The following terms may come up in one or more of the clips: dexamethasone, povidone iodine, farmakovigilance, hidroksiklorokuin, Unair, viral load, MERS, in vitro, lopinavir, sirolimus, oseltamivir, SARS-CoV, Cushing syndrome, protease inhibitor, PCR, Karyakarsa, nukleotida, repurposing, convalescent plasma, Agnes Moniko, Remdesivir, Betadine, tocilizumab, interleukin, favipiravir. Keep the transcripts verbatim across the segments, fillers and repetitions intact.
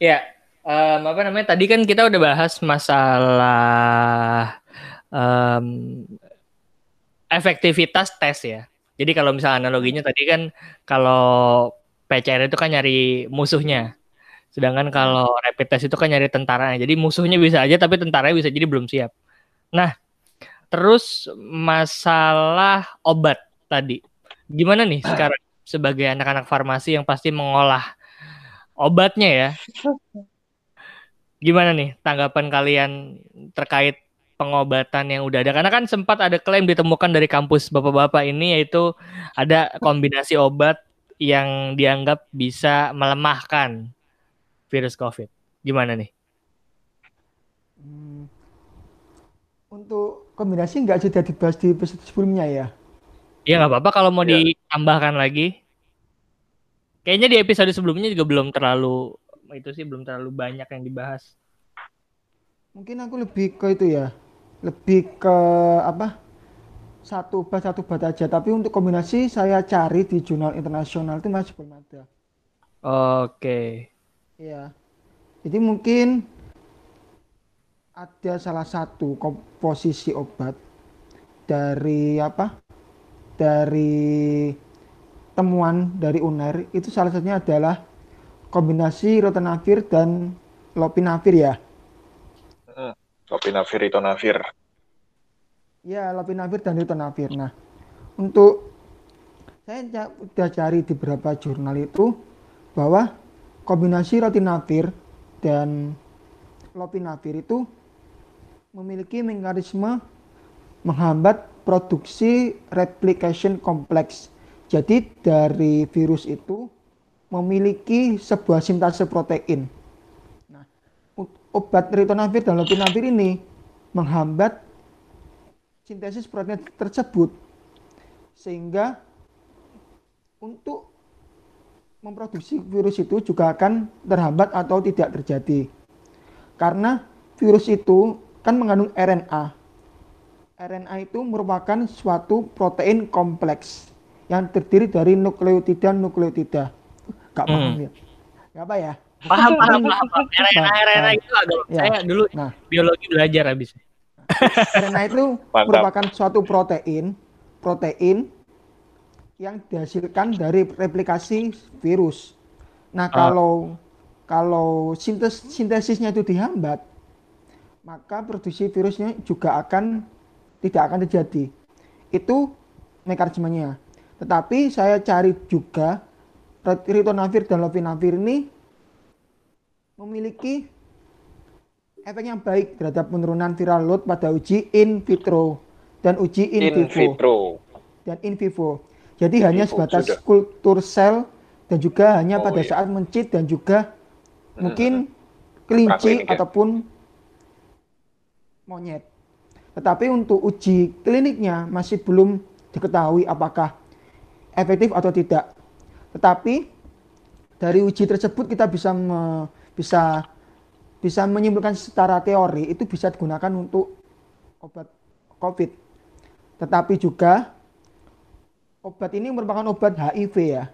Ya, um, apa namanya? Tadi kan kita udah bahas masalah um, efektivitas tes ya. Jadi kalau misalnya analoginya tadi kan kalau P C R itu kan nyari musuhnya. Sedangkan kalau rapid test itu kan nyari tentaranya. Jadi musuhnya bisa aja tapi tentaranya bisa jadi belum siap. Nah, terus masalah obat tadi. Gimana nih sekarang sebagai anak-anak farmasi yang pasti mengolah obatnya ya, gimana nih tanggapan kalian terkait pengobatan yang udah ada? Karena kan sempat ada klaim ditemukan dari kampus bapak-bapak ini, yaitu ada kombinasi obat yang dianggap bisa melemahkan virus COVID. Gimana nih? Untuk kombinasi nggak sudah dibahas di episode sebelumnya ya? Ya nggak apa-apa kalau mau ya ditambahkan lagi. Kayaknya di episode sebelumnya juga belum terlalu, itu sih belum terlalu banyak yang dibahas. Mungkin aku lebih ke itu ya, lebih ke apa, satu obat satu obat aja. Tapi untuk kombinasi saya cari di jurnal internasional itu masih belum ada. Oke. Iya. Jadi mungkin ada salah satu komposisi obat dari apa, dari temuan dari Unair itu salah satunya adalah kombinasi ritonavir dan lopinavir ya. Hmm, lopinavir, ritonavir. Ya, lopinavir dan ritonavir. Nah, untuk saya sudah cari di beberapa jurnal itu bahwa kombinasi ritonavir dan lopinavir itu memiliki mekanisme menghambat produksi replication kompleks. Jadi dari virus itu memiliki sebuah sintase protein. Nah, obat ritonavir dan lopinavir ini menghambat sintesis protein tersebut, sehingga untuk memproduksi virus itu juga akan terhambat atau tidak terjadi. Karena virus itu kan mengandung R N A. R N A itu merupakan suatu protein kompleks yang terdiri dari nukleotida nukleotida. Gak paham hmm. ya? Gak apa ya? Paham, paham, paham. R N A itu agak ya. Saya dulu nah. biologi belajar habis. R N A itu Mantap. merupakan suatu protein, protein yang dihasilkan dari replikasi virus. Nah, kalau uh. kalau sintes, sintesisnya itu dihambat, maka produksi virusnya juga akan tidak akan terjadi. Itu mekanismenya. Tetapi saya cari juga ritonavir dan lopinavir ini memiliki efek yang baik terhadap penurunan viral load pada uji in vitro dan uji in, in vivo. vitro dan in vivo. Jadi in hanya vivo, sebatas sudah. kultur sel dan juga hanya oh, pada iya. saat mencit dan juga hmm. mungkin kelinci ataupun monyet. Tetapi untuk uji kliniknya masih belum diketahui apakah efektif atau tidak. Tetapi dari uji tersebut kita bisa me, bisa bisa menyimpulkan secara teori itu bisa digunakan untuk obat COVID. Tetapi juga obat ini merupakan obat H I V ya.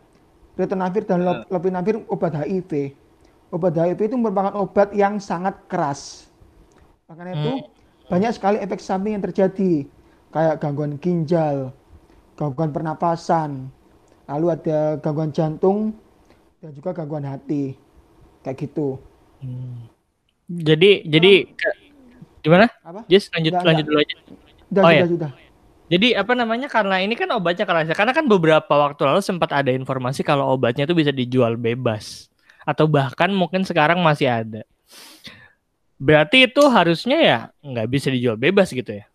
Ritonavir dan lopinavir obat H I V. Obat H I V itu merupakan obat yang sangat keras. Makanya itu banyak sekali efek samping yang terjadi, kayak gangguan ginjal, gangguan pernapasan, lalu ada gangguan jantung dan juga gangguan hati, kayak gitu. Hmm. Jadi, nah, jadi gimana? Apa? Just lanjut, enggak, lanjut enggak. dulu aja. Sudah, oh, sudah, ya? sudah. Jadi apa namanya? Karena ini kan obatnya kerasa. Karena kan beberapa waktu lalu sempat ada informasi kalau obatnya itu bisa dijual bebas, atau bahkan mungkin sekarang masih ada. Berarti itu harusnya ya nggak bisa dijual bebas gitu ya?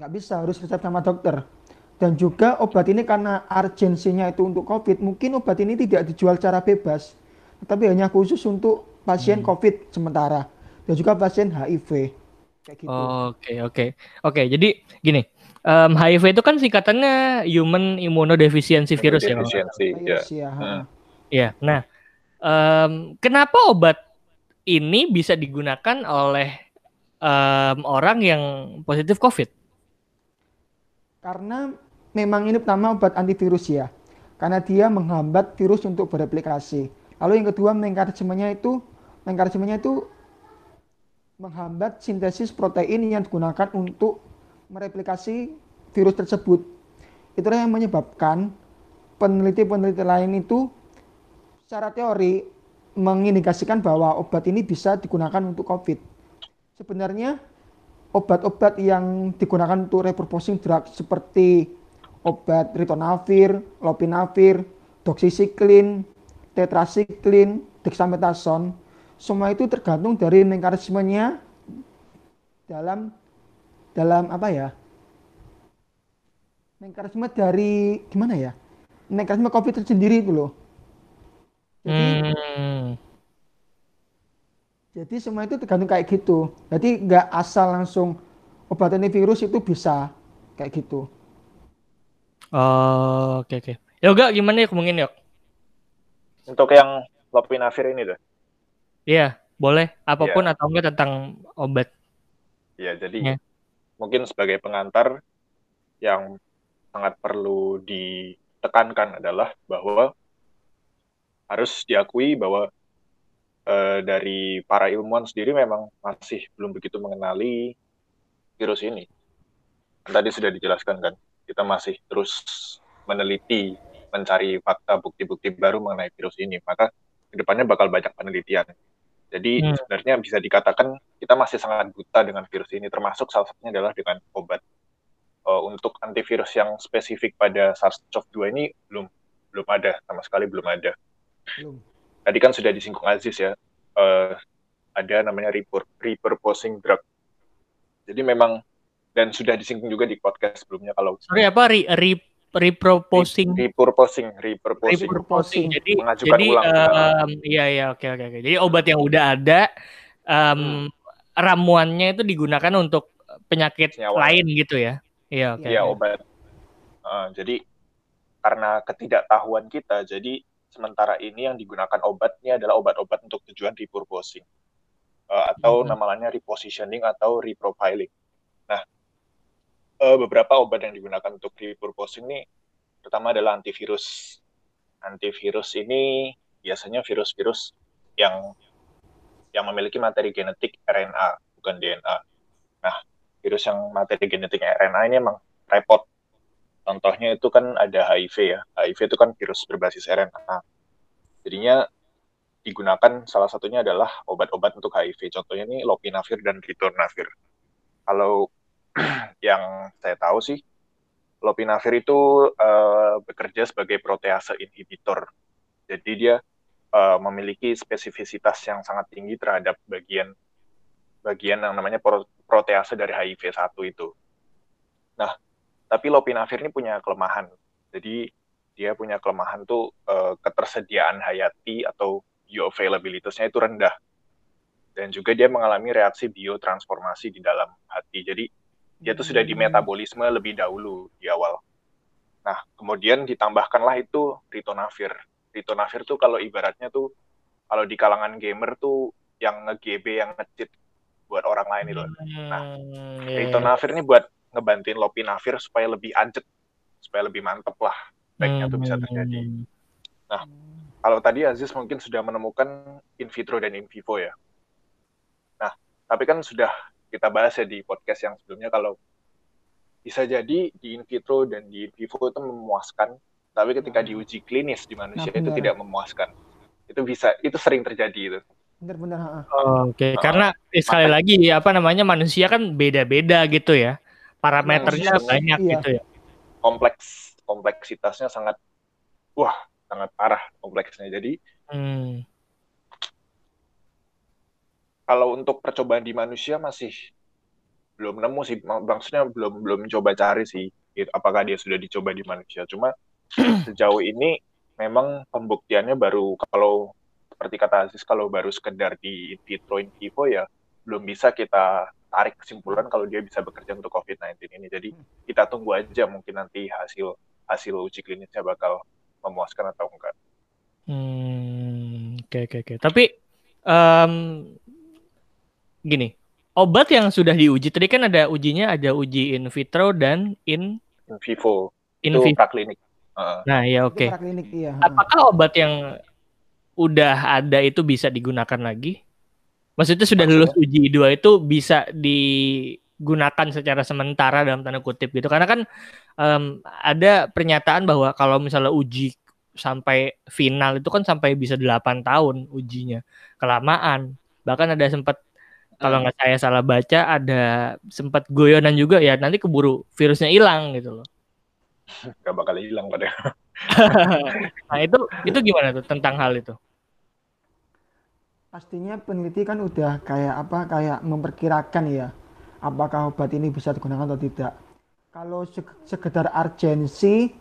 Nggak bisa, harus resep sama dokter. Dan juga obat ini karena urgensinya itu untuk COVID, mungkin obat ini tidak dijual secara bebas, tapi hanya khusus untuk pasien hmm. COVID sementara dan juga pasien H I V. Kayak gitu. Oke, oke, oke. Jadi gini, um, H I V itu kan singkatannya Human Immunodeficiency Virus ya. Iya. Ya. Hmm. ya. Nah, um, kenapa obat ini bisa digunakan oleh um, orang yang positif COVID? Karena memang ini pertama obat antivirus ya, karena dia menghambat virus untuk bereplikasi. Lalu yang kedua mekanismenya itu mekanismenya itu menghambat sintesis protein yang digunakan untuk mereplikasi virus tersebut. Itulah yang menyebabkan peneliti-peneliti lain itu secara teori mengindikasikan bahwa obat ini bisa digunakan untuk COVID. Sebenarnya obat-obat yang digunakan untuk repurposing drug seperti obat ritonavir, lopinavir, doksisiklin, tetrasiklin, dexamethasone, semua itu tergantung dari mekanismenya dalam dalam apa ya? Mekanisme dari gimana ya? Mekanisme COVID sendiri itu loh. Jadi, hmm. jadi semua itu tergantung kayak gitu. Jadi nggak asal langsung obat antivirus itu bisa kayak gitu. Oh, oke okay, oke. Okay. Ya enggak gimana ya ngomongin yuk? Untuk yang lopinavir ini deh. Iya, boleh. Apapun ya. Atau enggak tentang obat. Iya, jadi ya. Mungkin sebagai pengantar yang sangat perlu ditekankan adalah bahwa harus diakui bahwa e, dari para ilmuwan sendiri memang masih belum begitu mengenali virus ini. Tadi sudah dijelaskan kan, kita masih terus meneliti, mencari fakta, bukti-bukti baru mengenai virus ini. Maka kedepannya bakal banyak penelitian. Jadi hmm. sebenarnya bisa dikatakan kita masih sangat buta dengan virus ini, termasuk salah satunya adalah dengan obat. E, untuk antivirus yang spesifik pada SARS-CoV dua ini belum belum ada, sama sekali belum ada. Tadi kan sudah disinggung Aziz ya, uh, ada namanya repur, repurposing drug. Jadi memang, dan sudah disinggung juga di podcast sebelumnya kalau... Sorry apa? Re, re, repurposing? Repurposing, repurposing. Repurposing. Jadi, mengajukan jadi, ulang. Um, iya, iya, oke, oke, oke. Jadi obat yang udah ada, um, hmm. ramuannya itu digunakan untuk penyakit Senyawa. lain gitu ya? Iya, oke. Iya, obat. Uh, jadi, karena ketidaktahuan kita, jadi... Sementara ini yang digunakan obatnya adalah obat-obat untuk tujuan repurposing uh, atau mm-hmm. namanya repositioning atau reprofiling. Nah, uh, beberapa obat yang digunakan untuk repurposing ini, pertama adalah antivirus. Antivirus ini biasanya virus-virus yang yang memiliki materi genetik R N A, bukan D N A. Nah, virus yang materi genetik R N A ini emang repot. Contohnya itu kan ada H I V ya. H I V itu kan virus berbasis R N A. Jadinya digunakan salah satunya adalah obat-obat untuk H I V. Contohnya ini lopinavir dan ritonavir. Kalau yang saya tahu sih, lopinavir itu uh, bekerja sebagai protease inhibitor. Jadi dia uh, memiliki spesifisitas yang sangat tinggi terhadap bagian bagian yang namanya protease dari H I V satu itu. Nah, tapi lopinavir ini punya kelemahan. Jadi dia punya kelemahan tuh eh, ketersediaan hayati atau bioavailabilitasnya itu rendah. Dan juga dia mengalami reaksi biotransformasi di dalam hati. Jadi dia tuh sudah dimetabolisme lebih dahulu di awal. Nah, kemudian ditambahkanlah itu ritonavir. Ritonavir tuh kalau ibaratnya tuh kalau di kalangan gamer tuh yang nge-G B yang nge-cheat buat orang lain itu. Nah, ritonavir ini buat ngebantuin lopinavir supaya lebih anjek, supaya lebih mantep lah, baiknya itu bisa terjadi. Nah, kalau tadi Aziz mungkin sudah menemukan in vitro dan in vivo ya. Nah, tapi kan sudah kita bahas ya di podcast yang sebelumnya kalau bisa jadi di in vitro dan di in vivo itu memuaskan, tapi ketika diuji klinis di manusia nah, itu tidak memuaskan. Itu bisa, itu sering terjadi itu. Benar-benar. Oh, Oke, okay. nah, karena eh, sekali maka, lagi apa namanya manusia kan beda-beda gitu ya. Parameternya banyak iya. gitu ya. Kompleks, kompleksitasnya sangat, wah, sangat parah kompleksnya. Jadi, hmm. kalau untuk percobaan di manusia masih belum nemu sih, maksudnya belum belum coba cari sih, apakah dia sudah dicoba di manusia. Cuma sejauh ini memang pembuktiannya baru, kalau seperti kata Aziz, kalau baru sekedar di in vitro, in vivo ya, belum bisa kita tarik kesimpulan kalau dia bisa bekerja untuk covid sembilan belas ini. Jadi kita tunggu aja mungkin nanti hasil hasil uji klinisnya bakal memuaskan atau enggak. Hmm, oke okay, oke okay, oke. Okay. Tapi um, gini, obat yang sudah diuji tadi kan ada ujinya, ada uji in vitro dan in, in vivo. In itu praklinik. Uh. Nah ya oke. Okay. Iya. Apakah obat yang udah ada itu bisa digunakan lagi? Maksudnya sudah lulus uji dua itu bisa digunakan secara sementara dalam tanda kutip gitu. Karena kan um, ada pernyataan bahwa kalau misalnya uji sampai final itu kan sampai bisa delapan tahun ujinya. Kelamaan. Bahkan ada sempat kalau nggak saya salah baca ada sempat goyonan juga ya nanti keburu virusnya hilang gitu loh. Nggak bakal hilang padahal. Nah itu itu gimana tuh tentang hal itu? Pastinya peneliti kan udah kayak apa kayak memperkirakan ya apakah obat ini bisa digunakan atau tidak. Kalau sekedar urgensi,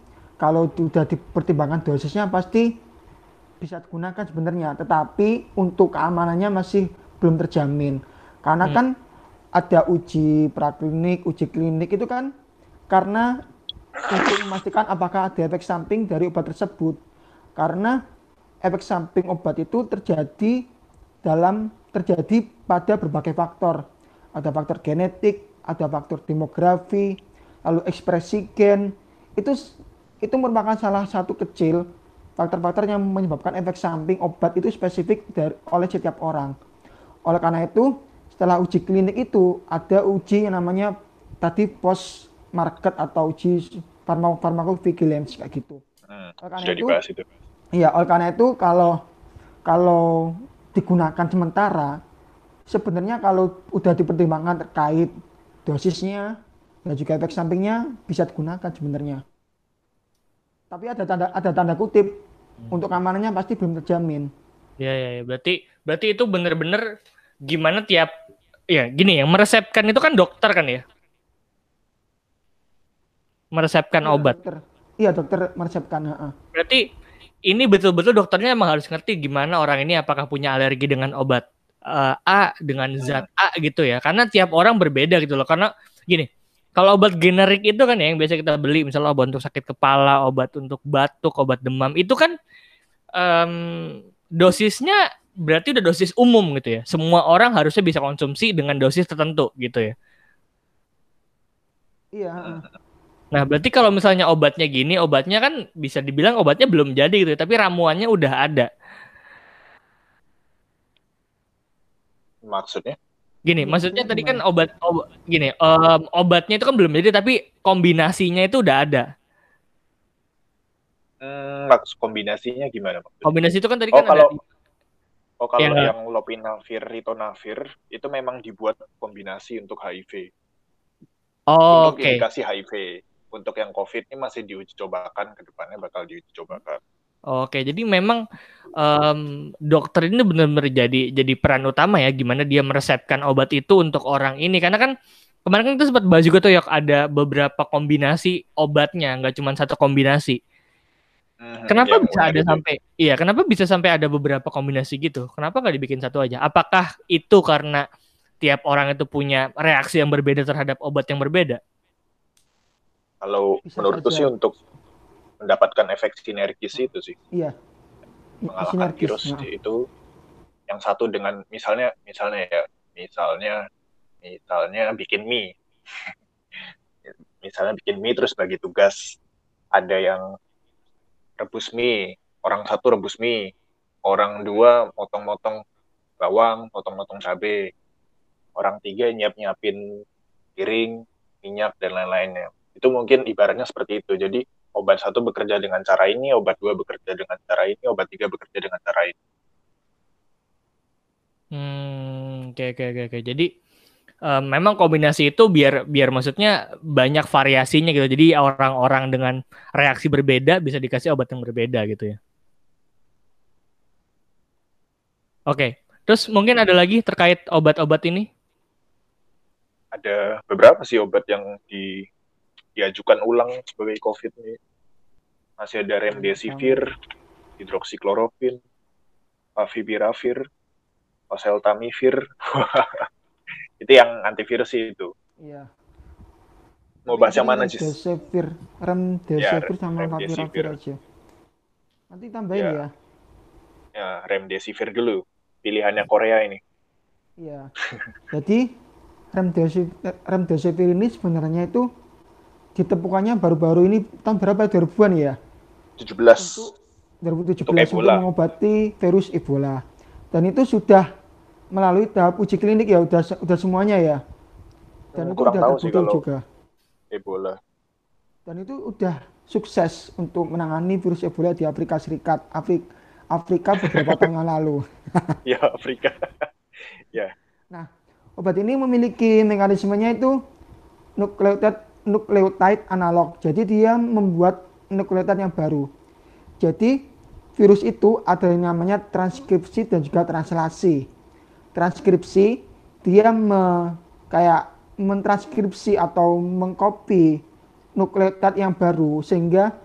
kalau sudah dipertimbangkan dosisnya pasti bisa digunakan sebenarnya. Tetapi untuk keamanannya masih belum terjamin. Karena hmm. kan ada uji praklinik, uji klinik itu kan karena untuk memastikan apakah ada efek samping dari obat tersebut. Karena efek samping obat itu terjadi dalam terjadi pada berbagai faktor. Ada faktor genetik, ada faktor demografi, lalu ekspresi gen. Itu itu merupakan salah satu kecil faktor-faktor yang menyebabkan efek samping obat itu spesifik dari, oleh setiap orang. Oleh karena itu, setelah uji klinik itu ada uji yang namanya tadi post market atau uji farmakovigilance kayak gitu. Hmm, oleh karena itu, dibahas itu. Iya, oleh karena itu kalau kalau digunakan sementara, sebenarnya kalau udah dipertimbangkan terkait dosisnya dan juga efek sampingnya bisa digunakan sebenarnya. Tapi ada tanda ada tanda kutip hmm. untuk keamanannya pasti belum terjamin. Ya, ya, ya, berarti berarti itu benar-benar gimana tiap ya gini yang meresepkan itu kan dokter kan ya? Meresepkan ya, obat. Dokter. Iya, dokter meresepkan, heeh. Berarti ini betul-betul dokternya emang harus ngerti gimana orang ini apakah punya alergi dengan obat uh, A dengan zat A gitu ya. Karena tiap orang berbeda gitu loh. Karena gini, kalau obat generik itu kan ya yang biasa kita beli misalnya obat untuk sakit kepala, obat untuk batuk, obat demam itu kan um, dosisnya berarti udah dosis umum gitu ya. Semua orang harusnya bisa konsumsi dengan dosis tertentu gitu ya. Iya. Nah berarti kalau misalnya obatnya gini, obatnya kan bisa dibilang obatnya belum jadi gitu ya, tapi ramuannya udah ada. Maksudnya? Gini, maksudnya tadi kan obat, obat gini, um, obatnya itu kan belum jadi tapi kombinasinya itu udah ada. Hmm, maksud kombinasinya gimana? Maksudnya? Kombinasi itu kan tadi oh, kan kalau, ada. Di... Oh kalau yang, yang lopinavir, ritonavir itu memang dibuat kombinasi untuk H I V. Oh, untuk okay. indikasi H I V. Untuk yang COVID ini masih diuji cobakan, kedepannya bakal diuji cobakan. Oke, jadi memang um, dokter ini benar-benar jadi jadi peran utama ya, gimana dia meresepkan obat itu untuk orang ini. Karena kan kemarin kan kita sempat bahas juga tuh ya, ada beberapa kombinasi obatnya, nggak cuma satu kombinasi. Hmm, kenapa bisa ada itu. sampai, iya kenapa bisa sampai ada beberapa kombinasi gitu? Kenapa nggak dibikin satu aja? Apakah itu karena tiap orang itu punya reaksi yang berbeda terhadap obat yang berbeda? Kalau bisa menurutku aja. Sih untuk mendapatkan efek sinergis itu sih, iya. mengalahkan sinergis, virus nah. itu yang satu dengan misalnya, misalnya ya, misalnya, misalnya bikin mie, misalnya bikin mie terus bagi tugas, ada yang rebus mie, orang satu rebus mie, orang dua motong-motong bawang, motong-motong cabai, orang tiga nyiap-nyiapin piring, minyak dan lain-lainnya. Itu mungkin ibaratnya seperti itu, jadi obat satu bekerja dengan cara ini, obat dua bekerja dengan cara ini, obat tiga bekerja dengan cara ini. Hmm, oke, oke, oke. Jadi um, memang kombinasi itu biar biar maksudnya banyak variasinya gitu. Jadi orang-orang dengan reaksi berbeda bisa dikasih obat yang berbeda gitu ya. Oke, terus mungkin ada lagi terkait obat-obat ini? Ada beberapa sih obat yang di diajukan ulang sebagai COVID ini. Masih ada remdesivir, hidroksiklorokuin, favipiravir, oseltamivir. Itu yang antivirus sih itu. Iya. Mau bahas yang mana, Jis? Remdesivir, remdesivir ya, sama favipiravir aja. Nanti tambahin ya. Ya, ya remdesivir dulu. Pilihannya Korea ini. Iya. Jadi remdesivir, remdesivir ini sebenarnya itu ditemukannya baru-baru ini tahun berapa dua ribuan ya? tujuh belas Untuk, dua ribu tujuh belas untuk, untuk mengobati virus Ebola. Dan itu sudah melalui tahap uji klinik ya, udah udah semuanya ya. Dan hmm, itu udah terbukti juga. Ebola. Dan itu udah sukses untuk menangani virus Ebola di Afrika Serikat, Afrik, Afrika beberapa tahun lalu. Ya, Afrika. Ya. Nah, obat ini memiliki mekanismenya itu nukleotida nukleotide analog. Jadi dia membuat nukleotida yang baru. Jadi virus itu ada yang namanya transkripsi dan juga translasi. Transkripsi dia me, kayak mentranskripsi atau mengcopy nukleotida yang baru sehingga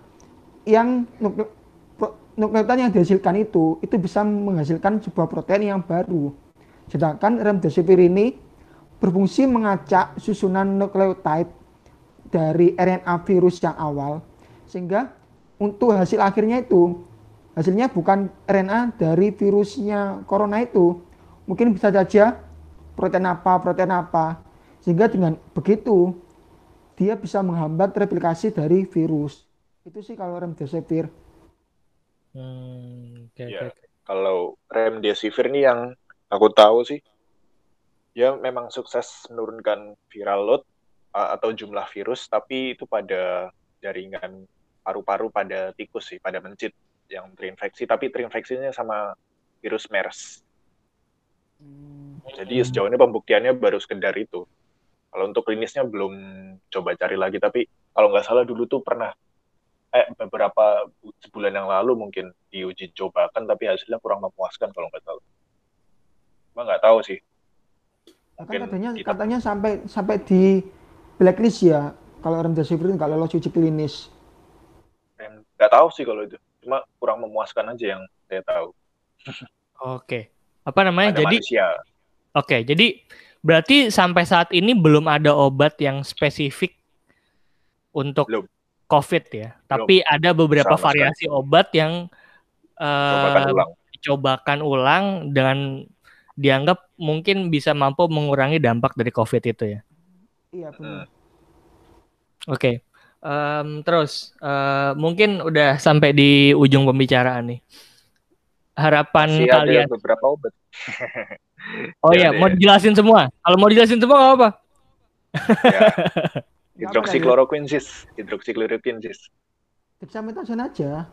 yang nukle, nukleotida yang dihasilkan itu itu bisa menghasilkan sebuah protein yang baru. Sedangkan remdesivir ini berfungsi mengacak susunan nukleotide dari R N A virus yang awal, sehingga untuk hasil akhirnya itu hasilnya bukan R N A dari virusnya corona itu, mungkin bisa saja protein apa protein apa, sehingga dengan begitu dia bisa menghambat replikasi dari virus. Itu sih kalau remdesivir. Hmm, okay, ya, okay. Kalau remdesivir nih yang aku tahu sih, ya memang sukses menurunkan viral load atau jumlah virus, tapi itu pada jaringan paru-paru pada tikus sih, pada mencit yang terinfeksi, tapi terinfeksinya sama virus MERS. Hmm. Jadi sejauh ini pembuktiannya baru sekedar itu. Kalau untuk klinisnya belum coba cari lagi, tapi kalau nggak salah dulu tuh pernah, eh beberapa sebulan yang lalu mungkin diuji cobakan, tapi hasilnya kurang memuaskan kalau nggak salah. Emang nggak tahu sih. Mungkin katanya, kita... katanya sampai sampai di blacklist ya, kalau remdesivir nggak lolos uji klinis. Nggak tahu sih kalau itu, cuma kurang memuaskan aja yang saya tahu. Oke, apa namanya? Ada jadi, oke, jadi berarti sampai saat ini belum ada obat yang spesifik untuk belum. COVID ya, belum. Tapi ada beberapa sama variasi sekali obat yang uh, dicobakan ulang dengan dianggap mungkin bisa mampu mengurangi dampak dari COVID itu ya. Iya benar. Oke, okay. um, terus uh, mungkin udah sampai di ujung pembicaraan nih. Harapan masih kalian. Ada beberapa obat. Oh iya, ya, mau dijelasin semua. Kalau mau dijelasin semua nggak apa-apa. Ya. Hidroksiklorokuin sis, hidroksiklorokuin sis. Dexamethasone aja.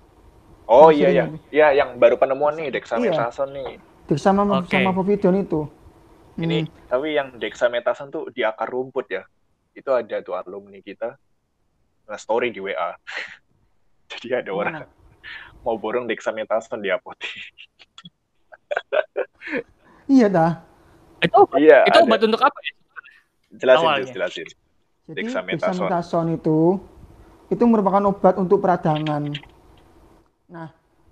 Oh iya iya, iya yang baru penemuan nih dexamethasone iya. nih. Dexamethasone okay. sama povidone itu. Ini, hmm. tapi yang dexamethasone tuh di akar rumput ya. Itu ada tuh alumni kita nge-story di W A. Jadi ada orang mau borong dexamethasone di apotek. Iya dah. Itu obat, iya, itu obat untuk apa ya? Jelasin, awalnya. jelasin. Jadi dexamethasone. dexamethasone itu itu merupakan obat untuk peradangan. Nah,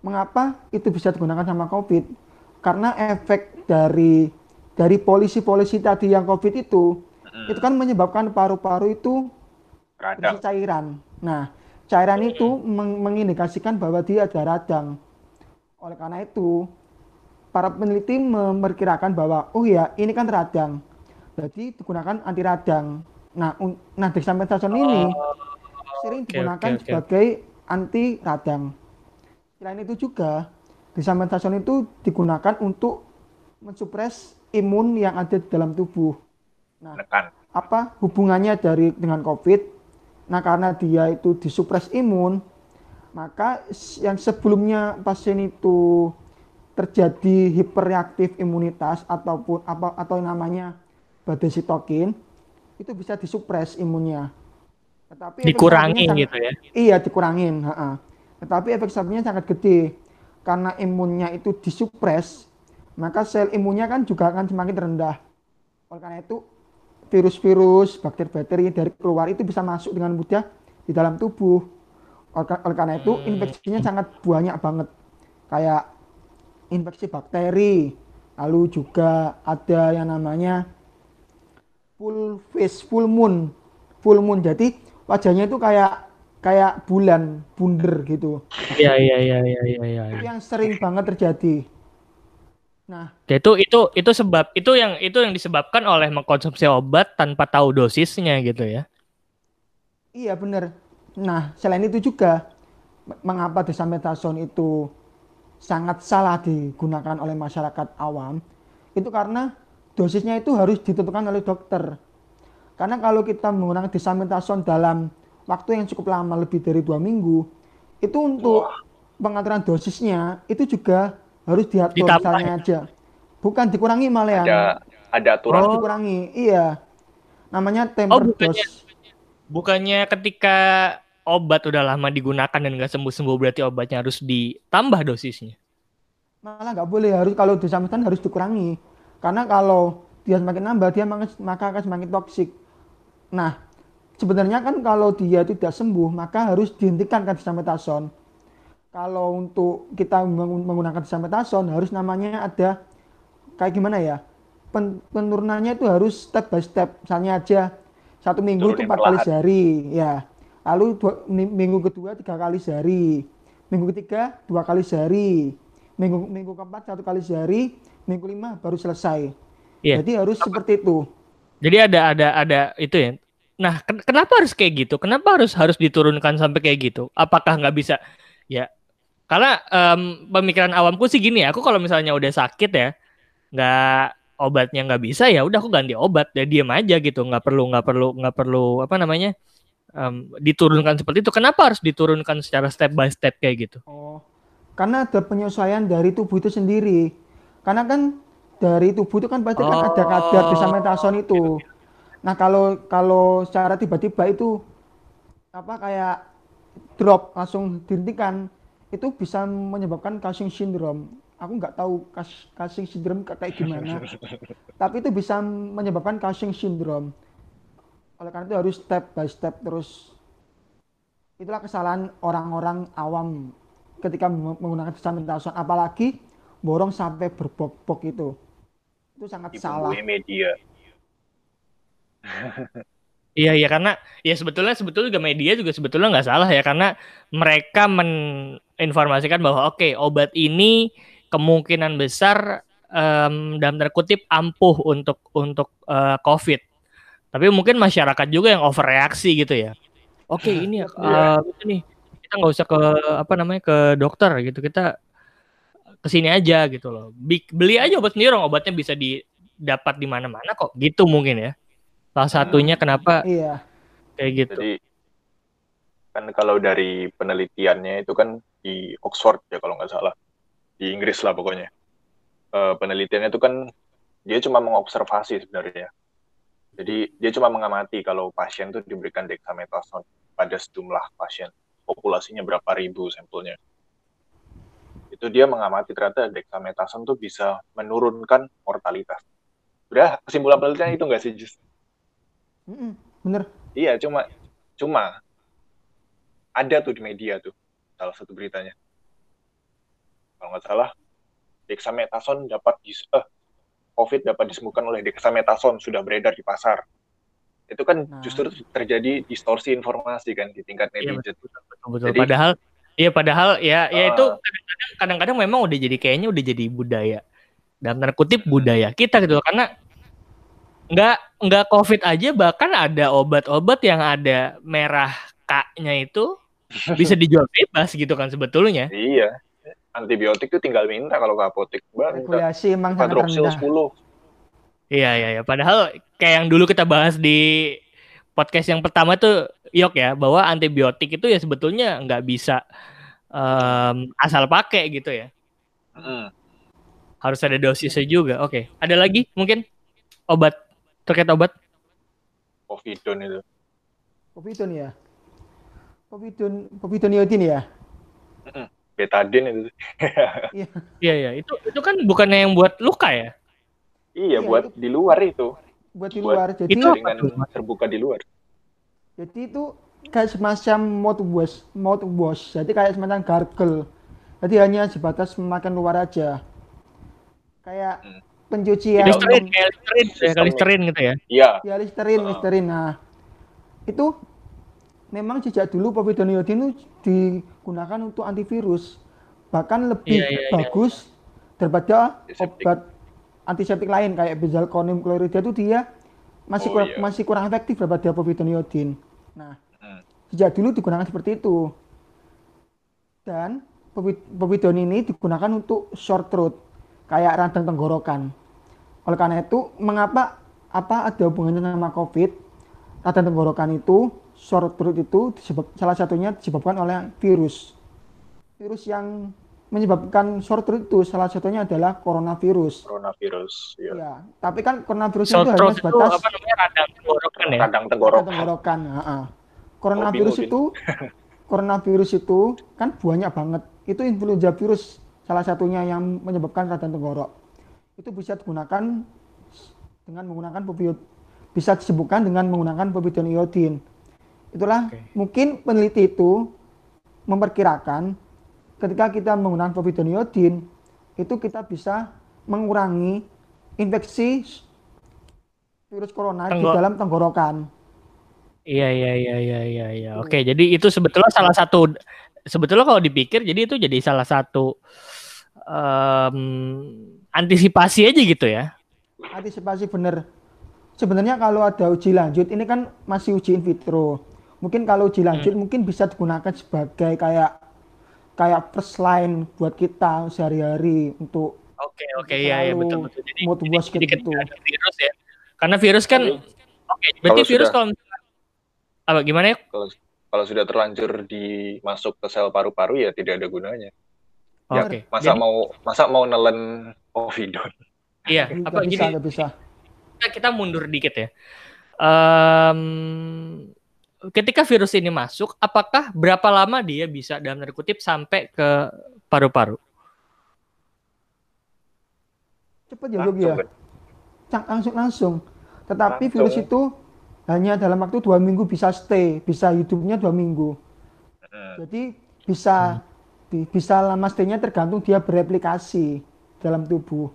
mengapa itu bisa digunakan sama COVID? Karena efek dari dari polisi-polisi tadi yang COVID itu, hmm. itu kan menyebabkan paru-paru itu berisi cairan. Nah, cairan hmm. itu meng- mengindikasikan bahwa dia ada radang. Oleh karena itu, para peneliti memperkirakan bahwa, oh ya, ini kan radang. Jadi digunakan anti radang. Nah, un- nah dexamethasone oh. ini sering digunakan okay, okay, sebagai okay. anti radang. Selain itu juga, dexamethasone itu digunakan untuk mensupres imun yang ada di dalam tubuh. Nah, Lekan. apa hubungannya dari dengan COVID? Nah, karena dia itu disupres imun, maka yang sebelumnya pasien itu terjadi hiperreaktif imunitas ataupun apa atau yang namanya badai sitokin itu bisa disupres imunnya. Tetapi dikurangin gitu sangat, ya? Iya, dikurangin. Ha-ha. Tetapi efek sampingnya sangat gede karena imunnya itu disupres. Maka sel imunnya kan juga akan semakin rendah. Oleh karena itu, virus-virus, bakteri-bakteri dari keluar itu bisa masuk dengan mudah di dalam tubuh. Oleh karena itu, infeksinya sangat banyak banget. Kayak infeksi bakteri, lalu juga ada yang namanya full face, full moon. Full moon, jadi wajahnya itu kayak kayak bulan, bunder gitu. Iya, iya, iya, iya, iya. Ya. Itu yang sering banget terjadi. Nah, itu itu itu sebab itu yang itu yang disebabkan oleh mengkonsumsi obat tanpa tahu dosisnya gitu ya. Iya benar. Nah, selain itu juga mengapa dexamethasone itu sangat salah digunakan oleh masyarakat awam? Itu karena dosisnya itu harus ditentukan oleh dokter. Karena kalau kita menggunakan dexamethasone dalam waktu yang cukup lama, lebih dari dua minggu, itu untuk pengaturan dosisnya itu juga harus diatur. Ditambah. Misalnya aja. Bukan dikurangi malah ya. Ada, ada aturan. Oh. Dikurangi, iya. Namanya tempered oh, bukannya, dose. Bukannya ketika obat udah lama digunakan dan nggak sembuh-sembuh berarti obatnya harus ditambah dosisnya? Malah nggak boleh, harus kalau dexamethasone harus dikurangi. Karena kalau dia semakin nambah, dia maka akan semakin toksik. Nah, sebenarnya kan kalau dia tidak sembuh, maka harus dihentikan kan dexamethasone. Kalau untuk kita menggunakan dexamethasone, harus namanya ada, kayak gimana ya, penurunannya itu harus step by step. Misalnya aja, satu minggu itu empat kali sehari, ya. Lalu dua, minggu kedua tiga kali sehari, minggu ketiga dua kali sehari, minggu minggu keempat satu kali sehari, minggu lima baru selesai. Yeah. Jadi harus seperti itu. Jadi ada ada ada itu ya. Nah, ken- kenapa harus kayak gitu? Kenapa harus harus diturunkan sampai kayak gitu? Apakah nggak bisa? Ya, karena um, pemikiran awamku sih gini ya. Aku kalau misalnya udah sakit ya, nggak obatnya nggak bisa ya, udah aku ganti obat ya, diem aja gitu. Nggak perlu nggak perlu nggak perlu apa namanya? Um, diturunkan seperti itu. Kenapa harus diturunkan secara step by step kayak gitu? Oh, karena ada penyesuaian dari tubuh itu sendiri. Karena kan dari tubuh itu kan pasti oh, kan ada kadar dexamethasone itu. Gitu, gitu. Nah kalau kalau secara tiba-tiba itu apa kayak drop langsung dihentikan itu bisa menyebabkan Cushing syndrome. Aku nggak tahu Cushing syndrome kayak gimana. Tapi itu bisa menyebabkan Cushing syndrome. Oleh karena itu harus step by step terus. Itulah kesalahan orang-orang awam ketika menggunakan dexamethasone. Apalagi borong sampai berbok-bok itu. Itu sangat Ibu salah. Media. Iya, ya karena ya sebetulnya sebetulnya juga media juga sebetulnya nggak salah ya. Karena mereka meninformasikan bahwa oke okay, obat ini kemungkinan besar um, dalam tanda kutip ampuh untuk, untuk uh, COVID. Tapi mungkin masyarakat juga yang overreaksi gitu ya. Oke, ini uh, ini kita nggak usah ke apa namanya ke dokter gitu, kita kesini aja gitu loh. Beli aja obat sendiri, obatnya bisa didapat di mana-mana kok. Gitu mungkin ya. Salah satunya kenapa? Iya. Kayak gitu. Jadi kan kalau dari penelitiannya itu kan di Oxford ya kalau nggak salah, di Inggris lah pokoknya. Uh, penelitiannya itu kan dia cuma mengobservasi sebenarnya. Jadi dia cuma mengamati kalau pasien itu diberikan dexamethasone pada sejumlah pasien, populasinya berapa ribu sampelnya. Itu dia mengamati ternyata dexamethasone itu bisa menurunkan mortalitas. Udah kesimpulan penelitian itu nggak sih, Jus? Bener. Iya, cuma cuma ada tuh di media tuh salah satu beritanya. Kalau nggak salah, dexamethasone dapat dis eh, COVID dapat disembuhkan oleh dexamethasone sudah beredar di pasar. Itu kan nah. justru terjadi distorsi informasi kan di tingkat netizen. Iya, betul. Jadi, padahal, iya padahal ya, uh, ya itu kadang-kadang, kadang-kadang memang udah jadi kayaknya udah jadi budaya. Dalam tanda kutip budaya kita gitu, karena nggak nggak COVID aja bahkan ada obat-obat yang ada merah K-nya itu bisa dijual bebas gitu kan sebetulnya. Iya. Antibiotik itu tinggal minta kalau ke apotek. Regulasi emang sangat rendah. Iya, iya, iya. Padahal kayak yang dulu kita bahas di podcast yang pertama tuh, Yok ya, bahwa antibiotik itu ya sebetulnya nggak bisa um, asal pakai gitu ya. Hmm. Harus ada dosisnya juga. Oke. Okay. Ada lagi mungkin obat, terkait obat? Povidone itu. Povidone ya? Povidone, povidone iodine ya? Hmm. Betadine itu. Iya. Iya ya, itu itu kan bukannya yang buat luka ya? Iya, iya buat itu, di luar itu. Buat di luar. Buat jadi itu terbuka di luar. Jadi itu kayak semacam mouthwash, mouthwash. Jadi kayak semacam gargle. Jadi hanya sebatas memakan luar aja. Kayak hmm. pencucian. Listerin, kayak listerin, kayak listerin gitu ya. Iya. Ya listerin, uh. listerin. Nah, itu memang sejak dulu povidone iodine itu digunakan untuk antivirus, bahkan lebih yeah, yeah, bagus yeah. daripada antiseptik. Obat antiseptik lain kayak benzoylkonium klorida itu dia masih oh, kurang, yeah. masih kurang efektif daripada povidone iodine. Nah, hmm. sejak dulu digunakan seperti itu. Dan povidone ini digunakan untuk sore throat, kayak radang tenggorokan. Oleh karena itu, mengapa apa ada hubungannya sama COVID? Radang tenggorokan itu, sore perut itu disebab, salah satunya disebabkan oleh virus. Virus yang menyebabkan sore perut itu salah satunya adalah coronavirus. Coronavirus, iya. Ya, tapi kan coronavirus itu hanya sebatas apa namanya radang tenggorokan ya. Radang tenggorokan. Radang tenggorokan, heeh. Coronavirus mobil, mobil. itu coronavirus itu kan banyak banget. Itu influenza virus salah satunya yang menyebabkan radang tenggorok. Itu bisa digunakan dengan menggunakan povidone, bisa disembuhkan dengan menggunakan povidone iodine. Itulah okay. Mungkin peneliti itu memperkirakan ketika kita menggunakan povidone iodine itu kita bisa mengurangi infeksi virus corona Tenggor. di dalam tenggorokan. Iya iya iya iya iya iya. Oke, okay, jadi itu sebetulnya salah satu sebetulnya kalau dipikir jadi itu jadi salah satu um, antisipasi aja gitu ya. Antisipasi bener. Sebenarnya kalau ada uji lanjut, ini kan masih uji in vitro. Mungkin kalau uji lanjut hmm. mungkin bisa digunakan sebagai kayak kayak first line buat kita sehari-hari untuk Oke, oke iya iya betul betul. Jadi mau buat gitu. Virus ya. Karena virus kan Oke, okay, berarti kalau virus sudah, kalau apa gimana ya? Kalau, kalau sudah terlanjur dimasuk ke sel paru-paru ya tidak ada gunanya. Oh, ya, oke. Okay. Masa Jadi, mau masa mau nelen povidone. Iya, gak apa bisa, gini? Gak bisa. Kita mundur dikit ya. Um, ketika virus ini masuk, apakah berapa lama dia bisa dalam tanda kutip sampai ke paru-paru? Cepat ya, Dok ya. Langsung-langsung. Tetapi langsung. Virus itu hanya dalam waktu dua minggu bisa stay, bisa hidupnya dua minggu. Jadi bisa hmm. bisa lama stay-nya tergantung dia bereplikasi dalam tubuh.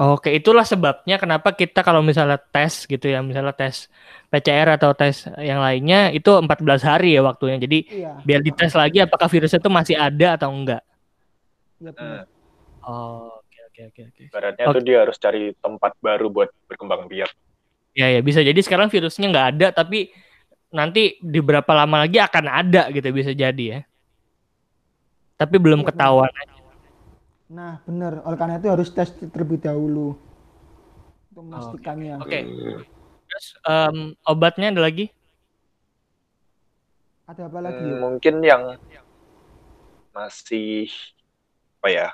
Oke, itulah sebabnya kenapa kita kalau misalnya tes gitu ya, misalnya tes P C R atau tes yang lainnya itu empat belas hari ya waktunya. Jadi iya, biar dites iya. lagi apakah virusnya itu masih ada atau enggak. Hmm. Oh, oke oke oke oke. Ibaratnya tuh dia harus cari tempat baru buat berkembang biak. Ya ya, bisa jadi sekarang virusnya enggak ada tapi nanti di berapa lama lagi akan ada gitu bisa jadi ya. Tapi belum ketahuan. Nah, benar. Oleh karena itu harus tes terlebih dahulu untuk memastikannya. Oke. Okay. Okay. Terus um, obatnya ada lagi? Ada apa lagi? Hmm, mungkin yang masih apa ya?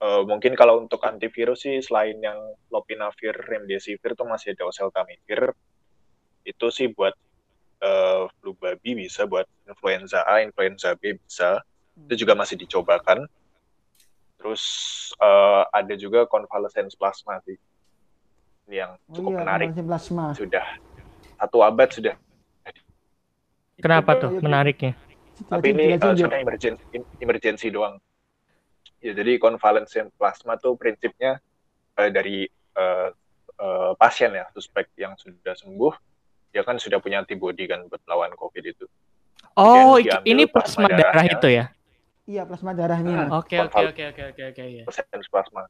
Uh, mungkin kalau untuk antivirus sih selain yang lopinavir, remdesivir itu masih ada oseltamivir. Itu sih buat uh, flu babi bisa, buat influenza A, influenza B bisa. Itu juga masih dicobakan. Terus uh, ada juga convalescent plasma sih. Ini yang cukup oh iya, menarik. Plasma. Sudah satu abad sudah. Kenapa tuh menariknya? Tapi ini uh, sebenarnya emergency, emergency doang. Ya, jadi convalescent plasma tuh prinsipnya uh, dari uh, uh, pasien ya, suspek yang sudah sembuh, dia kan sudah punya antibody kan buat lawan COVID itu. Oh, ini plasma, plasma darah itu ya? Iya, plasma darahnya. Oke, oke, oke, oke, oke, oke. Plasma.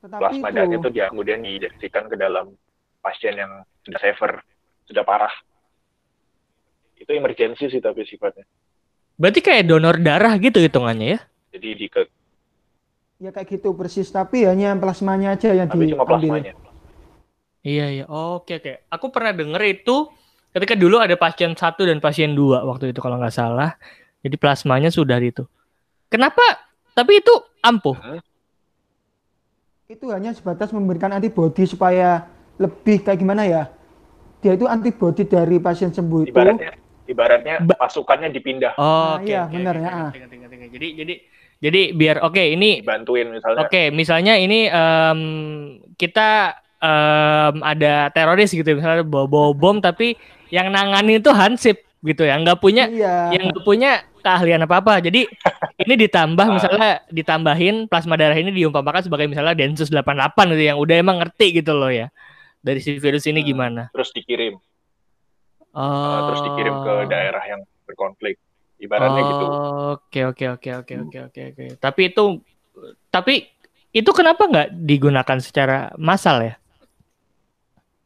Plasma darah itu dia kemudian diinjeksikan ke dalam pasien yang sudah sever, sudah parah. Itu emergensi sih tapi sifatnya. Berarti kayak donor darah gitu hitungannya ya? Jadi di ke... Ya kayak gitu persis, tapi hanya plasmanya aja yang diambil. Tapi cuma plasmanya. Iya, iya. Oh, oke, oke. Aku pernah denger itu ketika dulu ada pasien satu dan pasien dua waktu itu kalau nggak salah. Jadi plasmanya sudah itu. Kenapa? Tapi itu ampuh. Itu hanya sebatas memberikan antibodi supaya lebih kayak gimana ya? Dia itu antibodi dari pasien sembuh itu. Ibaratnya, ibaratnya pasukannya dipindah. Oh, nah, oke, iya, oke, benar ya. Tinggal, tinggal, tinggal. Jadi, jadi. Jadi biar oke okay, ini. Bantuin misalnya. Oke, okay, misalnya ini um, kita. Um, ada teroris gitu misalnya bawa-bawa bom tapi yang nangani itu hansip gitu ya, nggak punya iya. yang nggak punya keahlian apa-apa, jadi ini ditambah misalnya ditambahin plasma darah ini diumpamakan sebagai misalnya Densus delapan puluh delapan gitu yang udah emang ngerti gitu loh ya dari si virus ini gimana, terus dikirim oh. uh, terus dikirim ke daerah yang berkonflik ibaratnya oh, gitu. Oke oke oke oke oke oke oke. Tapi itu tapi itu kenapa nggak digunakan secara massal ya?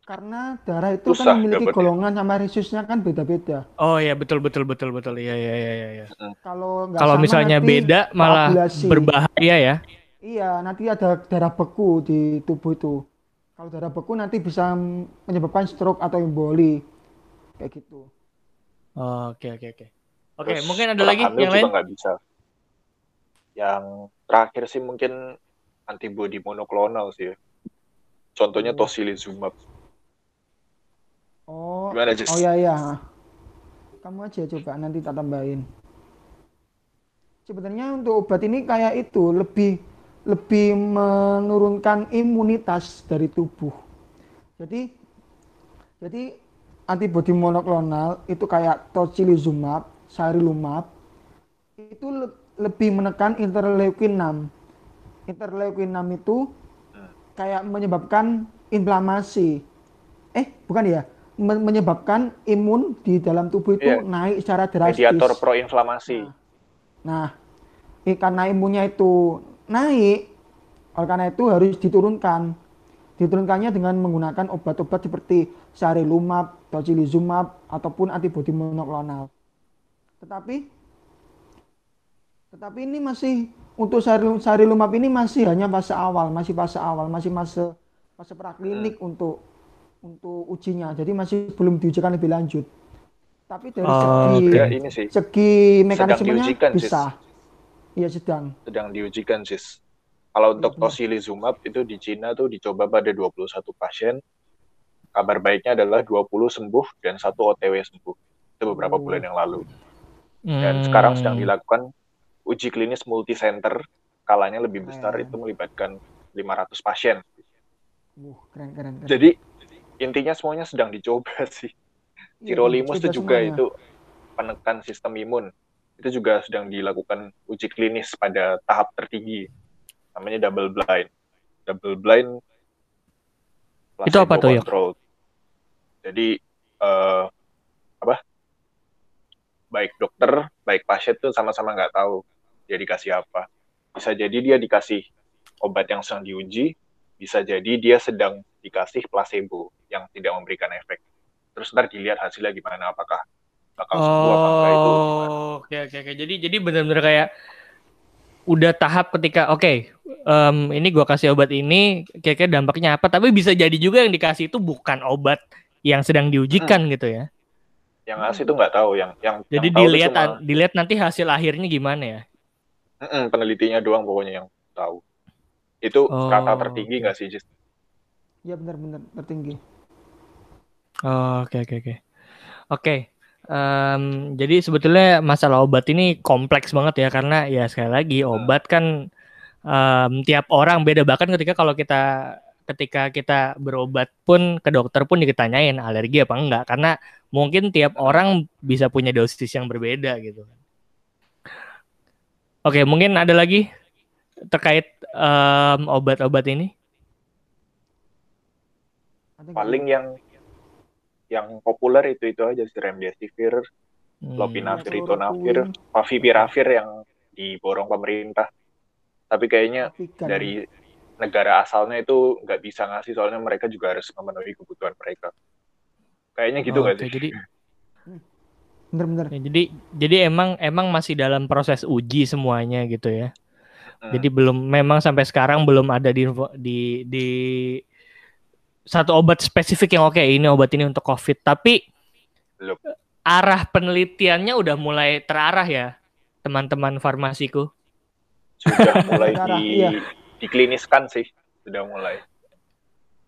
Karena darah itu Usah, kan memiliki dapetnya. golongan sama resusnya kan beda-beda. Oh iya, betul betul betul betul. Iya iya iya iya. Kalau kalau misalnya beda malah koagulasi. Berbahaya ya. Iya, nanti ada darah beku di tubuh itu. Kalau darah beku nanti bisa menyebabkan stroke atau emboli. Kayak gitu. Oke oke oke. Oke, mungkin ada lagi yang lain? Nggak bisa. Yang terakhir sih mungkin antibodi monoklonal sih. Contohnya tocilizumab. Oh, gimana, oh ya ya, kamu aja coba nanti tak tambahin. Sebenarnya untuk obat ini kayak itu lebih lebih menurunkan imunitas dari tubuh. Jadi jadi antibodi monoklonal itu kayak tocilizumab, sarilumab itu le lebih menekan interleukin enam. Interleukin enam itu kayak menyebabkan inflamasi. Eh, bukan ya? menyebabkan imun di dalam tubuh itu yeah. naik secara drastis. Mediator proinflamasi. Nah, nah, karena imunnya itu naik, oleh karena itu harus diturunkan. Diturunkannya dengan menggunakan obat-obat seperti sarilumab, tocilizumab, ataupun antibodi monoklonal. Tetapi, tetapi ini masih untuk sarilumab ini masih hanya fase awal, masih fase awal, masih fase fase praklinik hmm. untuk untuk ujinya, jadi masih belum diujikan lebih lanjut. Tapi dari uh, segi ya ini sih. segi mekanismenya diujikan, bisa. Iya sedang. Sedang diujikan sis. Kalau untuk ya, tocilizumab itu di Cina tuh dicoba pada dua puluh satu pasien. Kabar baiknya adalah dua puluh sembuh dan satu O T W sembuh. Itu beberapa oh. bulan yang lalu. Dan hmm. sekarang sedang dilakukan uji klinis multisenter, skalanya lebih besar, eh. itu melibatkan lima ratus pasien. Uh, keren, keren, keren. Jadi intinya semuanya sedang dicoba sih. Sirolimus itu juga semuanya. Itu penekan sistem imun. Itu juga sedang dilakukan uji klinis pada tahap tertinggi. Namanya double blind. Double blind. Itu apa tuh ya? Jadi uh, apa? Baik dokter, baik pasien tuh sama-sama nggak tahu dia dikasih apa. Bisa jadi dia dikasih obat yang sedang diuji. Bisa jadi dia sedang dikasih placebo yang tidak memberikan efek. Terus ntar dilihat hasilnya gimana, apakah bakal sembuh apa enggak itu. Oke oke oke. Jadi jadi benar-benar kayak udah tahap ketika oke, okay, um, ini gua kasih obat ini kira-kira dampaknya apa, tapi bisa jadi juga yang dikasih itu bukan obat yang sedang diujikan hmm. gitu ya. Yang asli itu nggak tahu, yang yang jadi yang dilihat cuma... dilihat nanti hasil akhirnya gimana ya? Mm-mm, penelitinya doang pokoknya yang tahu. Itu oh. rata tertinggi nggak sih, Jis? Ya benar-benar tertinggi. Oke oke oke. Oke. Jadi sebetulnya masalah obat ini kompleks banget ya, karena ya sekali lagi obat kan um, tiap orang beda. Bahkan ketika kalau kita ketika kita berobat pun ke dokter pun ditanyain alergi apa enggak, karena mungkin tiap orang bisa punya dosis yang berbeda gitu. Oke, mungkin ada lagi terkait um, obat-obat ini? Paling yang yang populer itu itu aja sih, remdesivir, hmm. lopinavir, ritonavir, favipiravir yang diborong pemerintah. Tapi kayaknya Papikan. dari negara asalnya itu nggak bisa ngasih, soalnya mereka juga harus memenuhi kebutuhan mereka. Kayaknya gitu nggak oh, okay. sih? Jadi, bener-bener. Ya, jadi jadi emang emang masih dalam proses uji semuanya gitu ya. Hmm. Jadi belum, memang sampai sekarang belum ada di di, di satu obat spesifik yang oke okay, ini obat ini untuk COVID, tapi Look. arah penelitiannya udah mulai terarah ya teman-teman farmasiku. Sudah mulai di, iya. dikliniskan sih, sudah mulai.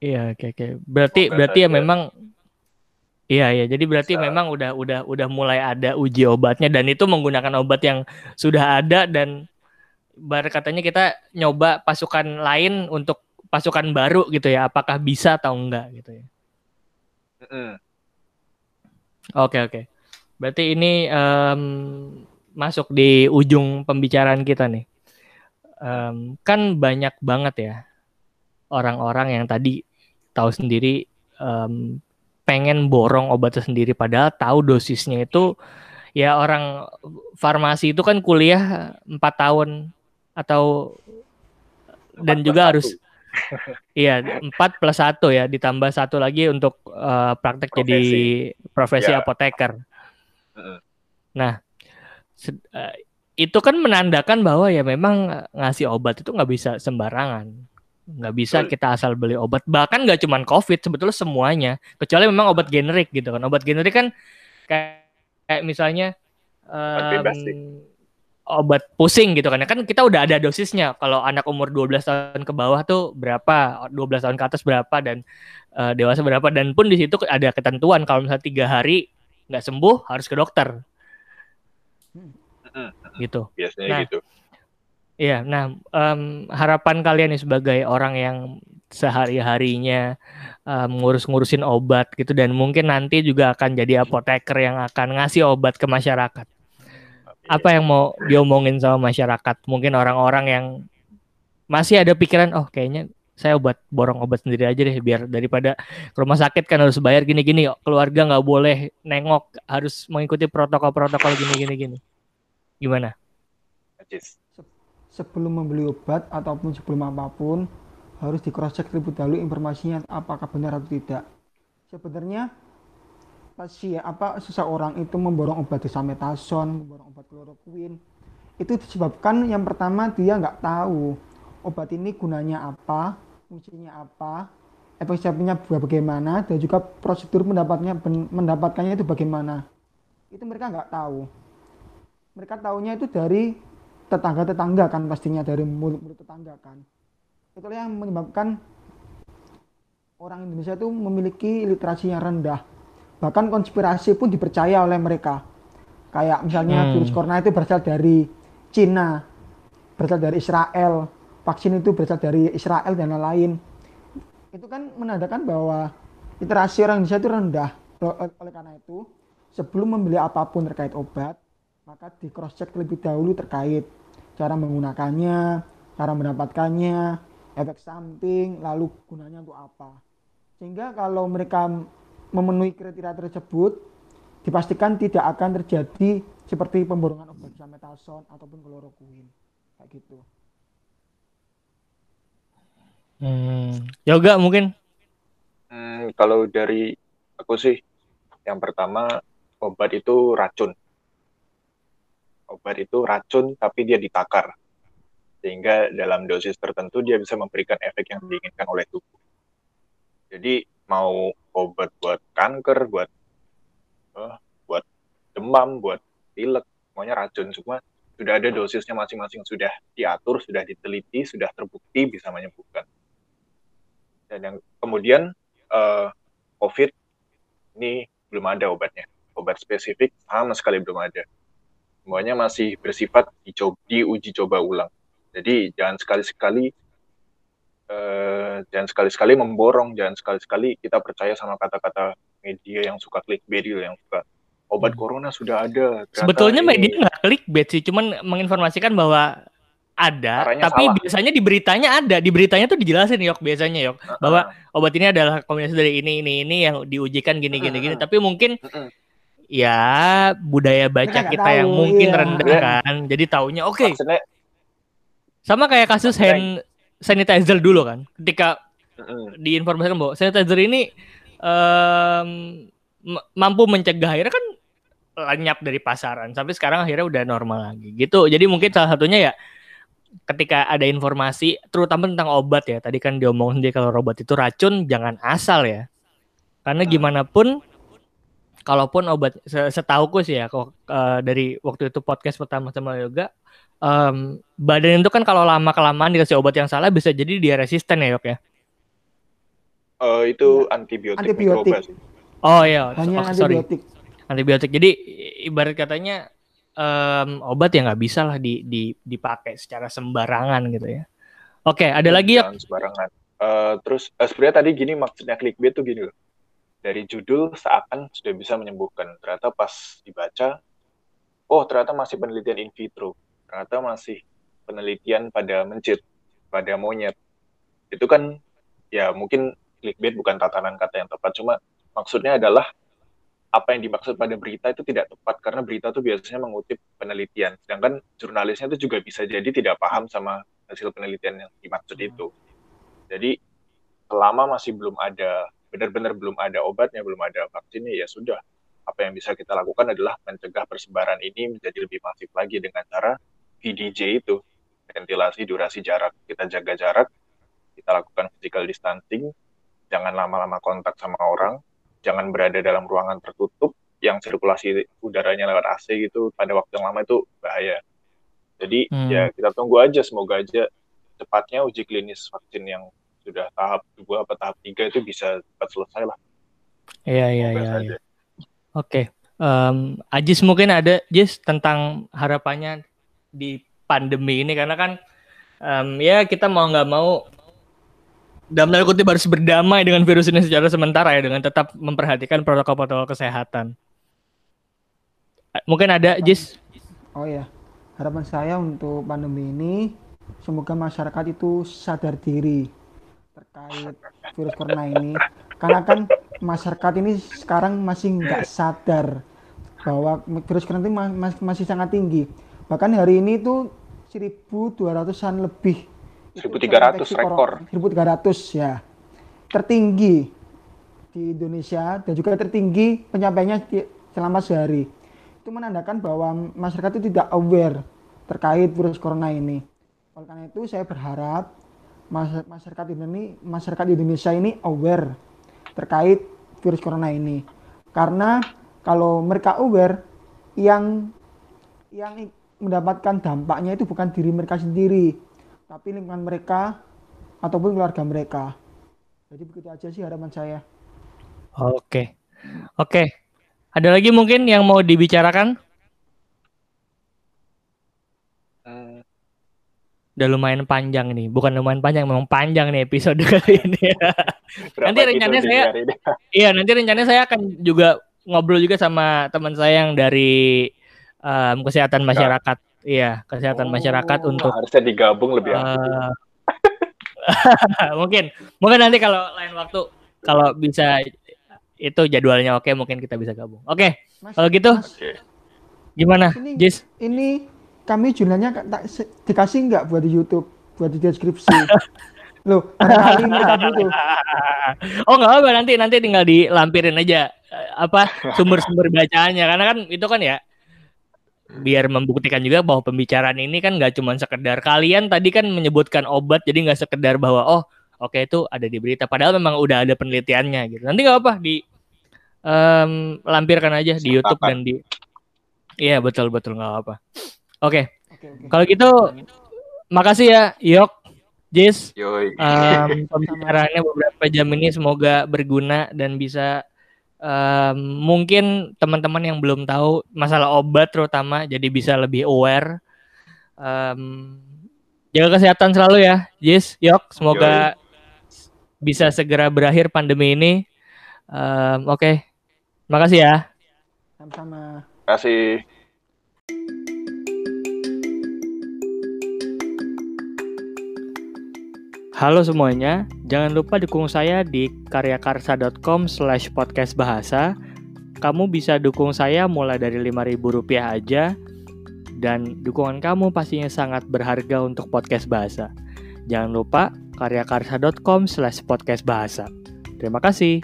Iya, oke okay, oke. Okay. Berarti Bukan berarti saja. ya memang iya ya, jadi berarti Bisa. memang udah udah udah mulai ada uji obatnya, dan itu menggunakan obat yang sudah ada, dan bar katanya kita nyoba pasukan lain untuk pasukan baru gitu ya, apakah bisa atau enggak gitu ya. Mm-hmm. Oke oke. Berarti ini um, masuk di ujung pembicaraan kita nih. Um, kan banyak banget ya orang-orang yang tadi tahu sendiri um, pengen borong obatnya sendiri, padahal tahu dosisnya itu ya, orang farmasi itu kan kuliah empat tahun atau dan juga harus Iya, empat plus satu ya, ditambah satu lagi untuk uh, praktek profesi. Jadi profesi ya. Apoteker. Uh. Nah, se- uh, itu kan menandakan bahwa ya memang ngasih obat itu nggak bisa sembarangan. Nggak bisa kita asal beli obat. Bahkan nggak cuma COVID, sebetulnya semuanya. Kecuali memang obat generik gitu kan. Obat generik kan kayak, kayak misalnya um, obat pusing gitu kan. Kan kita udah ada dosisnya. Kalau anak umur dua belas tahun ke bawah tuh berapa, dua belas tahun ke atas berapa, dan uh, dewasa berapa. Dan pun di situ ada ketentuan kalau misalnya tiga hari nggak sembuh harus ke dokter. Gitu. Biasanya nah, gitu. Iya, nah um, harapan kalian nih sebagai orang yang sehari-harinya um, ngurus-ngurusin obat gitu, dan mungkin nanti juga akan jadi apoteker yang akan ngasih obat ke masyarakat. Apa yang mau diomongin sama masyarakat? Mungkin orang-orang yang masih ada pikiran, oh kayaknya saya obat borong obat sendiri aja deh, biar daripada ke rumah sakit kan harus bayar gini-gini, keluarga nggak boleh nengok, harus mengikuti protokol-protokol gini-gini-gini. Gimana? Yes. Sebelum membeli obat ataupun sebelum apapun harus di cross check terlebih dahulu informasinya apakah benar atau tidak. Sebenarnya pasien apa seseorang itu memborong obat dexamethasone, memborong obat klorokuin itu disebabkan yang pertama dia nggak tahu obat ini gunanya apa, fungsinya apa, efeknya bagaimana, dan juga prosedur mendapatnya mendapatkannya itu bagaimana. Itu mereka nggak tahu. Mereka tahunya itu dari tetangga-tetangga kan, pastinya dari mulut-mulut tetangga kan. Itulah yang menyebabkan orang Indonesia itu memiliki literasi yang rendah. Bahkan konspirasi pun dipercaya oleh mereka. Kayak misalnya hmm. virus corona itu berasal dari Cina, berasal dari Israel, vaksin itu berasal dari Israel dan lain-lain. Itu kan menandakan bahwa literasi orang Indonesia itu rendah. Oleh karena itu, sebelum membeli apapun terkait obat, maka di cross check terlebih dahulu terkait cara menggunakannya, cara mendapatkannya, efek samping, lalu gunanya untuk apa. Sehingga kalau mereka memenuhi kriteria tersebut, dipastikan tidak akan terjadi seperti pemborongan obat dexamethasone ataupun klorokuin. Kayak gitu. Hmm, Yoga mungkin? Hmm, kalau dari aku sih, yang pertama obat itu racun. Obat itu racun tapi dia ditakar. Sehingga dalam dosis tertentu dia bisa memberikan efek yang diinginkan oleh tubuh. Jadi mau obat buat kanker, buat uh, buat demam, buat pilek, semuanya racun. Semua sudah ada dosisnya masing-masing, sudah diatur, sudah diteliti, sudah terbukti bisa menyembuhkan. Dan yang kemudian uh, COVID ini belum ada obatnya. Obat spesifik sama sekali belum ada. Semuanya masih bersifat diuji coba ulang. Jadi jangan sekali-sekali eh, jangan sekali-sekali memborong, jangan sekali-sekali kita percaya sama kata-kata media yang suka clickbait, yang suka obat corona sudah ada. Sebetulnya ini, media nggak clickbait sih, cuman menginformasikan bahwa ada, tapi salah. Biasanya di beritanya ada, di beritanya tuh dijelasin yok biasanya yok uh-huh. bahwa obat ini adalah kombinasi dari ini ini ini yang diujikan gini-gini uh-huh. gini, tapi mungkin uh-huh. ya budaya baca kita, kita tahu, yang mungkin iya. rendah kan, jadi taunya oke okay. Sama kayak kasus hand sanitizer dulu kan, ketika mm-hmm. diinformasikan bahwa sanitizer ini um, mampu mencegah, akhirnya kan lenyap dari pasaran sampai sekarang akhirnya udah normal lagi gitu. Jadi mungkin salah satunya ya ketika ada informasi terutama tentang obat ya, tadi kan diomongin dia kalau obat itu racun, jangan asal ya, karena gimana pun kalaupun obat, setauku sih ya, kok uh, dari waktu itu podcast pertama sama Yoga, um, badan itu kan kalau lama kelamaan dikasih obat yang salah bisa jadi dia resisten ya, Yoga ya. Uh, itu antibiotik. Antibiotik. Mikroba, oh iya, hanya oh, sorry. Antibiotik. Antibiotik. Jadi ibarat katanya um, obat ya nggak bisa lah di, di, dipakai secara sembarangan gitu ya. Oke, okay, ada lagi ya? Sembarangan. Uh, terus uh, sebenarnya tadi gini maksudnya clickbait tuh gini loh. Dari judul seakan sudah bisa menyembuhkan. Ternyata pas dibaca, oh ternyata masih penelitian in vitro. Ternyata masih penelitian pada mencit, pada monyet. Itu kan ya mungkin clickbait bukan tatanan kata yang tepat. Cuma maksudnya adalah apa yang dimaksud pada berita itu tidak tepat. Karena berita itu biasanya mengutip penelitian. Sedangkan jurnalisnya itu juga bisa jadi tidak paham sama hasil penelitian yang dimaksud itu. Jadi selama masih belum ada, benar-benar belum ada obatnya, belum ada vaksinnya, ya sudah. Apa yang bisa kita lakukan adalah mencegah persebaran ini menjadi lebih masif lagi dengan cara V D J itu. Ventilasi, durasi, jarak. Kita jaga jarak, kita lakukan physical distancing, jangan lama-lama kontak sama orang, jangan berada dalam ruangan tertutup, yang sirkulasi udaranya lewat A C gitu, pada waktu yang lama itu bahaya. Jadi hmm. ya kita tunggu aja, semoga aja cepatnya uji klinis vaksin yang sudah tahap dua atau tahap tiga itu bisa cepat selesai lah. Iya, iya, iya. Oke. Um, Ajis mungkin ada, Jis, tentang harapannya di pandemi ini, karena kan um, ya kita mau nggak mau dalam tanda kutip harus berdamai dengan virus ini secara sementara ya, dengan tetap memperhatikan protokol-protokol kesehatan. Mungkin ada, Jis? Oh iya, harapan saya untuk pandemi ini, semoga masyarakat itu sadar diri terkait virus corona ini. Karena kan masyarakat ini sekarang masih nggak sadar bahwa virus corona ini masih sangat tinggi. Bahkan hari ini itu seribu dua ratusan lebih. seribu tiga ratus rekor. seribu tiga ratus ya. Tertinggi di Indonesia dan juga tertinggi penyampaiannya selama sehari. Itu menandakan bahwa masyarakat itu tidak aware terkait virus corona ini. Oleh karena itu saya berharap masyarakat ini, masyarakat Indonesia ini aware terkait virus corona ini. Karena kalau mereka aware, yang yang mendapatkan dampaknya itu bukan diri mereka sendiri, tapi lingkungan mereka ataupun keluarga mereka. Jadi begitu aja sih harapan saya. Oke, oke. Ada lagi mungkin yang mau dibicarakan? Uh. Udah lumayan panjang nih, bukan lumayan panjang, memang panjang nih episode kali ini. Nanti rencananya saya, iya nanti rencananya saya akan juga ngobrol juga sama teman saya yang dari um, kesehatan masyarakat. Nah. Iya, kesehatan oh, masyarakat untuk harusnya digabung lebih uh, mungkin mungkin nanti kalau lain waktu kalau bisa itu jadwalnya oke, mungkin kita bisa gabung. Oke, mas, kalau gitu mas, gimana ini, Jis? Ini kami jurnalnya dikasih nggak buat di YouTube, buat di deskripsi? Loh, kali itu. Oh nggak apa, nanti nanti tinggal dilampirin aja apa sumber-sumber bacaannya, karena kan itu kan ya biar membuktikan juga bahwa pembicaraan ini kan nggak cuma sekedar kalian tadi kan menyebutkan obat, jadi nggak sekedar bahwa oh oke okay, itu ada di berita, padahal memang udah ada penelitiannya gitu. Nanti nggak apa di um, lampirkan aja di YouTube dan di iya betul betul nggak apa. Oke, kalau gitu makasih ya Yok, Jis, um, pembicaraannya beberapa jam ini semoga berguna dan bisa Um, mungkin teman-teman yang belum tahu masalah obat terutama jadi bisa lebih aware. Um, jaga kesehatan selalu ya, Jis, Yok. Semoga Yoi. bisa segera berakhir pandemi ini. Um, Oke, okay. Makasih ya. Sama-sama. Makasih. Halo semuanya, jangan lupa dukung saya di karyakarsa.com slash podcast bahasa. Kamu bisa dukung saya mulai dari lima ribu rupiah aja, dan dukungan kamu pastinya sangat berharga untuk podcast bahasa. Jangan lupa karyakarsa.com slash podcast bahasa. Terima kasih.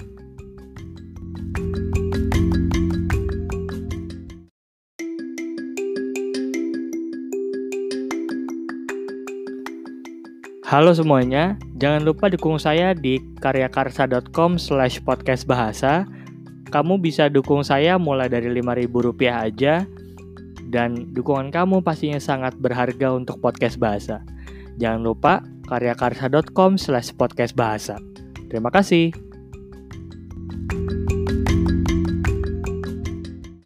Halo semuanya, jangan lupa dukung saya di karyakarsa.com slash podcast bahasa. Kamu bisa dukung saya mulai dari lima ribu rupiah aja, dan dukungan kamu pastinya sangat berharga untuk podcast bahasa. Jangan lupa karyakarsa.com slash podcast bahasa. Terima kasih.